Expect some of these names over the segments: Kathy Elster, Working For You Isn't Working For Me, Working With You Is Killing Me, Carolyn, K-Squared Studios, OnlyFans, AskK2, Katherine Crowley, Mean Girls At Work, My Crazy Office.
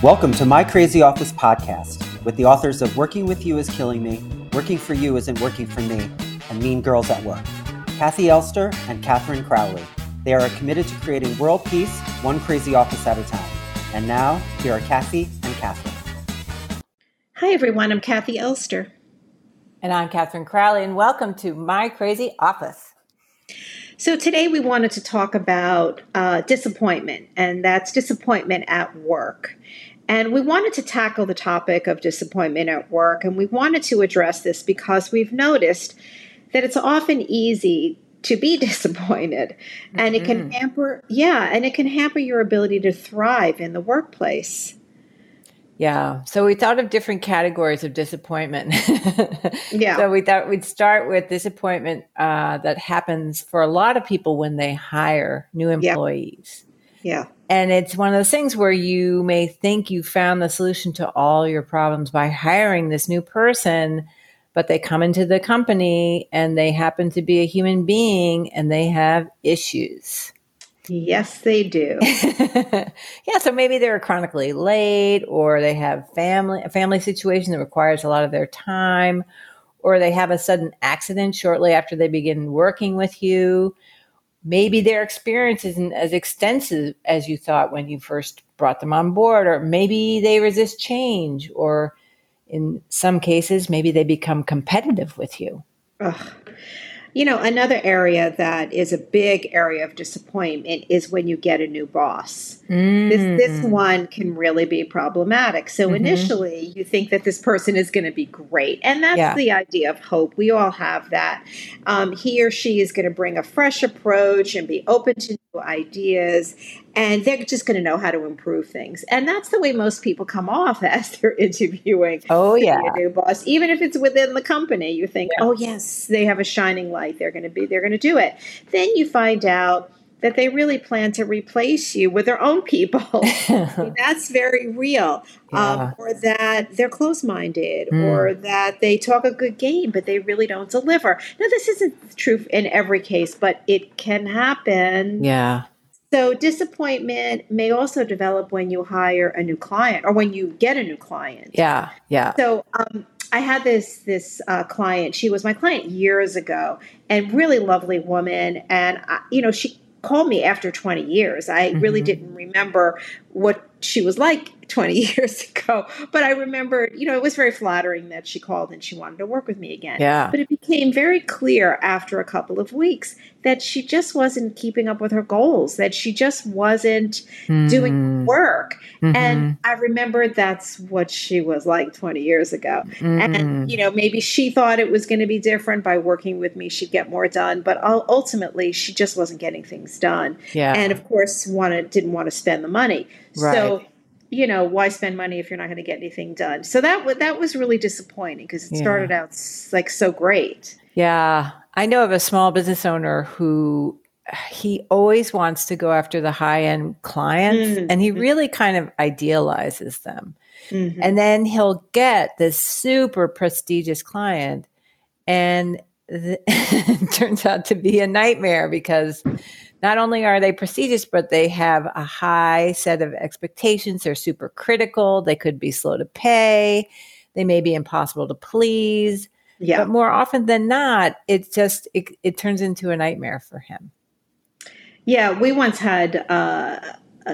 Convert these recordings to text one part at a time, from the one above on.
Welcome to My Crazy Office podcast with the authors of Working With You Is Killing Me, Working For You Isn't Working For Me, and Mean Girls at Work, Kathy Elster and Katherine Crowley. They are committed to creating world peace, one crazy office at a time. And now, here are Kathy and Katherine. Hi everyone, I'm Kathy Elster. And I'm Katherine Crowley, and welcome to My Crazy Office. So today we wanted to talk about disappointment, and that's disappointment at work. And we wanted to tackle the topic of disappointment at work, and we wanted to address this because we've noticed that it's often easy to be disappointed, and it can hamper, your ability to thrive in the workplace. Yeah. So we thought of different categories of disappointment. Yeah. So we thought we'd start with disappointment that happens for a lot of people when they hire new employees. Yeah. And it's one of those things where you may think you found the solution to all your problems by hiring this new person, but they come into the company and they happen to be a human being and they have issues. Yes, they do. Yeah, so maybe they're chronically late, or they have a family situation that requires a lot of their time, or they have a sudden accident shortly after they begin working with you. Maybe their experience isn't as extensive as you thought when you first brought them on board, or maybe they resist change, or in some cases, maybe they become competitive with you. Ugh. You know, another area that is a big area of disappointment is when you get a new boss. This one can really be problematic. So initially, you think that this person is going to be great. And that's the idea of hope. We all have that. He or she is going to bring a fresh approach and be open to new ideas. And they're just going to know how to improve things. And that's the way most people come off as they're interviewing your new boss. Even if it's within the company, you think, oh, yes, they have a shining light. They're going to do it. Then you find out that they really plan to replace you with their own people. That's very real. Or that they're close-minded, or that they talk a good game, but they really don't deliver. Now, this isn't true in every case, but it can happen. Yeah. So disappointment may also develop when you hire a new client, or when you get a new client. Yeah, yeah. So I had this client. She was my client years ago, and really lovely woman. And she called me after 20 years. I really didn't remember what she was like 20 years ago, but I remembered, it was very flattering that she called and she wanted to work with me again. Yeah. But it became very clear after a couple of weeks that she just wasn't keeping up with her goals, that she just wasn't doing work. And I remembered that's what she was like 20 years ago. And, maybe she thought it was going to be different. By working with me, she'd get more done, but ultimately she just wasn't getting things done. Yeah. And of course didn't want to spend the money. Right. So, why spend money if you're not going to get anything done? So that was really disappointing, because it started out like so great. Yeah. I know of a small business owner who he always wants to go after the high-end clients, and he really kind of idealizes them. And then he'll get this super prestigious client, and it turns out to be a nightmare, because not only are they prestigious, but they have a high set of expectations. They're super critical. They could be slow to pay. They may be impossible to please. Yeah. But more often than not, it turns into a nightmare for him. Yeah. We once had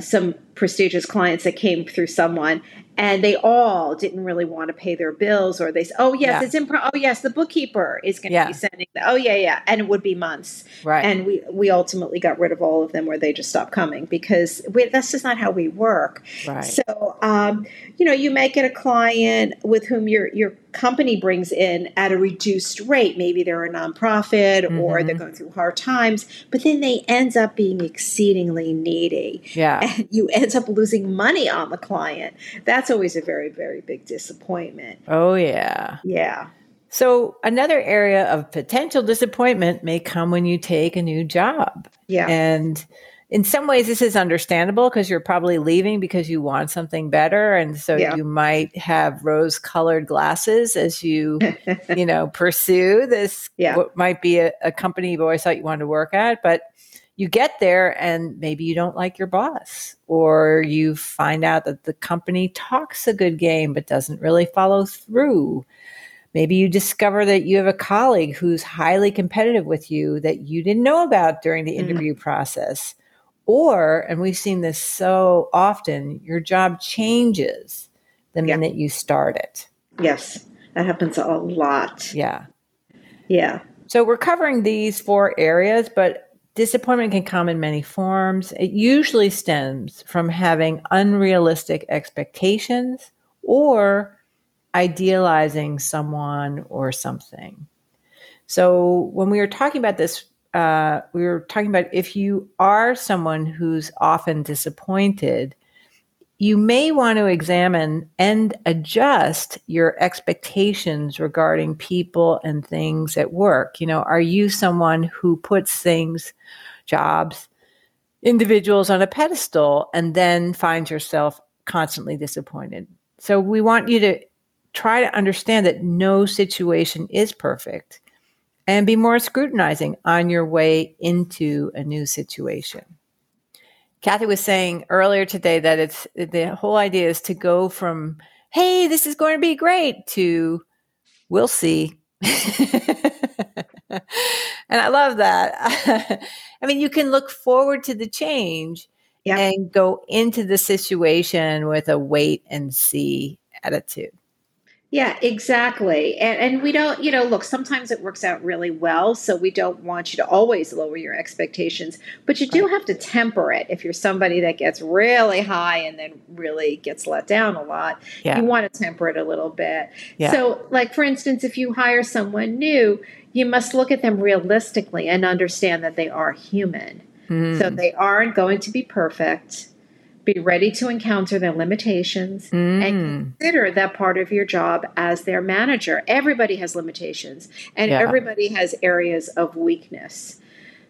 some prestigious clients that came through someone, and they all didn't really want to pay their bills, or they said, the bookkeeper is going to be sending the, and it would be months. Right. And we ultimately got rid of all of them, where they just stopped coming, because that's just not how we work. Right. So, you may get a client with whom your company brings in at a reduced rate. Maybe they're a nonprofit, or they're going through hard times, but then they end up being exceedingly needy. Yeah. And you end up losing money on the client. That's always a very, very big disappointment. Oh, yeah. Yeah. So another area of potential disappointment may come when you take a new job. Yeah. And in some ways, this is understandable, because you're probably leaving because you want something better. And so you might have rose-colored glasses as you, pursue this, what might be a company you've always thought you wanted to work at. But you get there and maybe you don't like your boss, or you find out that the company talks a good game but doesn't really follow through. Maybe you discover that you have a colleague who's highly competitive with you that you didn't know about during the interview process. Or, and we've seen this so often, your job changes the minute you start it. Yes, that happens a lot. Yeah. Yeah. So we're covering these four areas, but disappointment can come in many forms. It usually stems from having unrealistic expectations or idealizing someone or something. So when we were talking about this, we were talking about if you are someone who's often disappointed, you may want to examine and adjust your expectations regarding people and things at work. You know, are you someone who puts things, jobs, individuals on a pedestal and then finds yourself constantly disappointed? So we want you to try to understand that no situation is perfect and be more scrutinizing on your way into a new situation. Kathy was saying earlier today that it's the whole idea is to go from, hey, this is going to be great, to we'll see. And I love that. I mean, you can look forward to the change and go into the situation with a wait and see attitude. Yeah, exactly. And we don't, you know, look, sometimes it works out really well. So we don't want you to always lower your expectations, but you do have to temper it. If you're somebody that gets really high and then really gets let down a lot, you want to temper it a little bit. Yeah. So like, for instance, if you hire someone new, you must look at them realistically and understand that they are human. Mm. So they aren't going to be perfect. Be ready to encounter their limitations and consider that part of your job as their manager. Everybody has limitations and everybody has areas of weakness.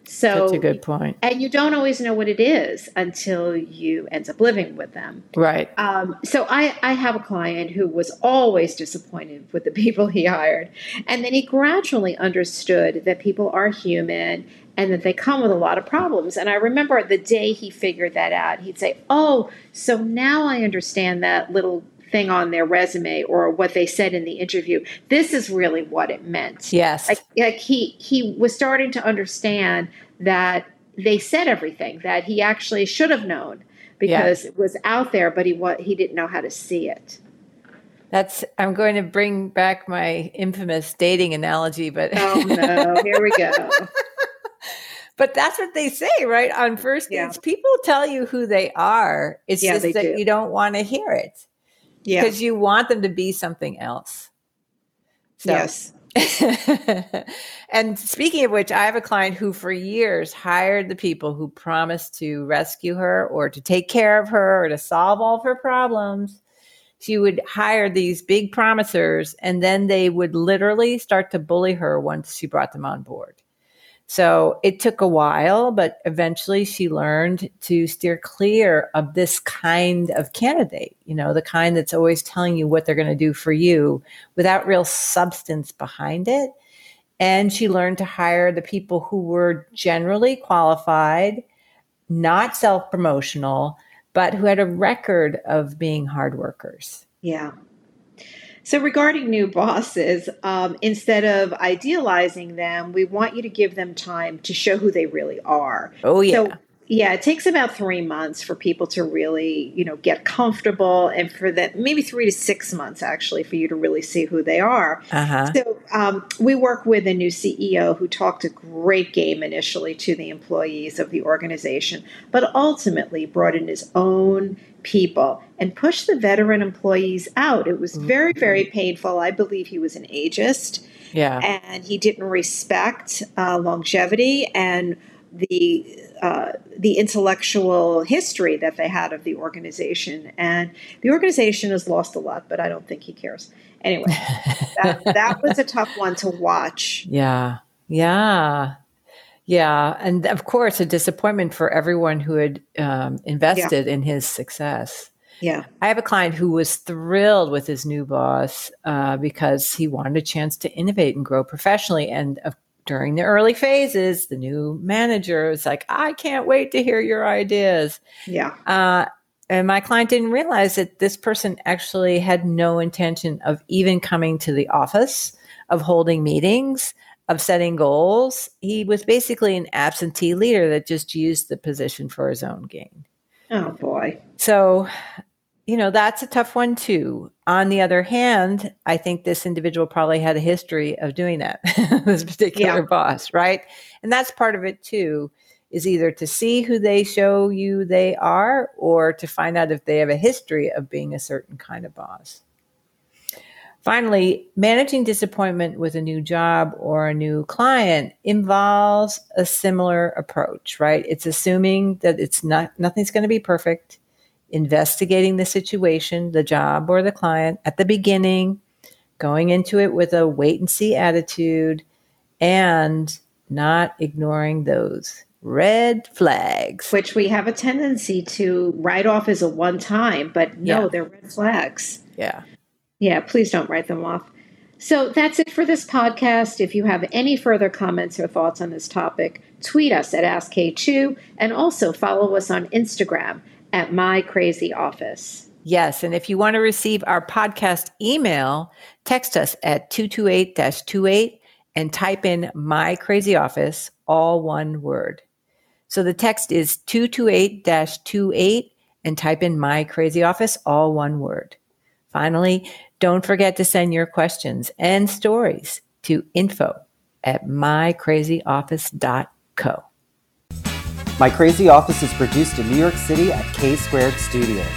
So that's a good point. And you don't always know what it is until you end up living with them. Right. So I have a client who was always disappointed with the people he hired. And then he gradually understood that people are human and that they come with a lot of problems. And I remember the day he figured that out, he'd say, oh, so now I understand that little thing on their resume or what they said in the interview. This is really what it meant. Yes. Like he was starting to understand that they said everything that he actually should have known because it was out there, but he didn't know how to see it. I'm going to bring back my infamous dating analogy, but oh no, here we go. But that's what they say, right? On first dates, people tell you who they are. It's just that you don't want to hear it. Because you want them to be something else. So. Yes. And speaking of which, I have a client who for years hired the people who promised to rescue her or to take care of her or to solve all of her problems. She would hire these big promisers and then they would literally start to bully her once she brought them on board. So it took a while, but eventually she learned to steer clear of this kind of candidate, you know, the kind that's always telling you what they're going to do for you without real substance behind it. And she learned to hire the people who were generally qualified, not self-promotional, but who had a record of being hard workers. Yeah. So regarding new bosses, instead of idealizing them, we want you to give them time to show who they really are. Oh, yeah. So, it takes about 3 months for people to really, you know, get comfortable and for that maybe 3 to 6 months, actually, for you to really see who they are. Uh-huh. So we work with a new CEO who talked a great game initially to the employees of the organization, but ultimately brought in his own people and push the veteran employees out. It was very, very painful. I believe he was an ageist. Yeah. And he didn't respect longevity and the intellectual history that they had of the organization. And the organization has lost a lot, but I don't think he cares. Anyway, that was a tough one to watch. Yeah. Yeah. Yeah. And of course, a disappointment for everyone who had invested in his success. Yeah. I have a client who was thrilled with his new boss because he wanted a chance to innovate and grow professionally. And during the early phases, the new manager is like, I can't wait to hear your ideas. Yeah. And my client didn't realize that this person actually had no intention of even coming to the office, of holding meetings, of setting goals. He was basically an absentee leader that just used the position for his own gain. Oh, boy. So, you know, that's a tough one, too. On the other hand, I think this individual probably had a history of doing that, this particular boss, right? And that's part of it, too, is either to see who they show you they are or to find out if they have a history of being a certain kind of boss. Finally, managing disappointment with a new job or a new client involves a similar approach, right? It's assuming that it's nothing's going to be perfect, investigating the situation, the job or the client at the beginning, going into it with a wait and see attitude, and not ignoring those red flags, which we have a tendency to write off as a one time, but no, they're red flags. Yeah. Yeah. Please don't write them off. So that's it for this podcast. If you have any further comments or thoughts on this topic, tweet us at AskK2 and also follow us on Instagram at My Crazy Office. Yes. And if you want to receive our podcast email, text us at 228-28 and type in My Crazy Office, all one word. So the text is 228-28 and type in My Crazy Office, all one word. Finally, don't forget to send your questions and stories to info@mycrazyoffice.co. My Crazy Office is produced in New York City at K-Squared Studios.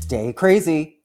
Stay crazy.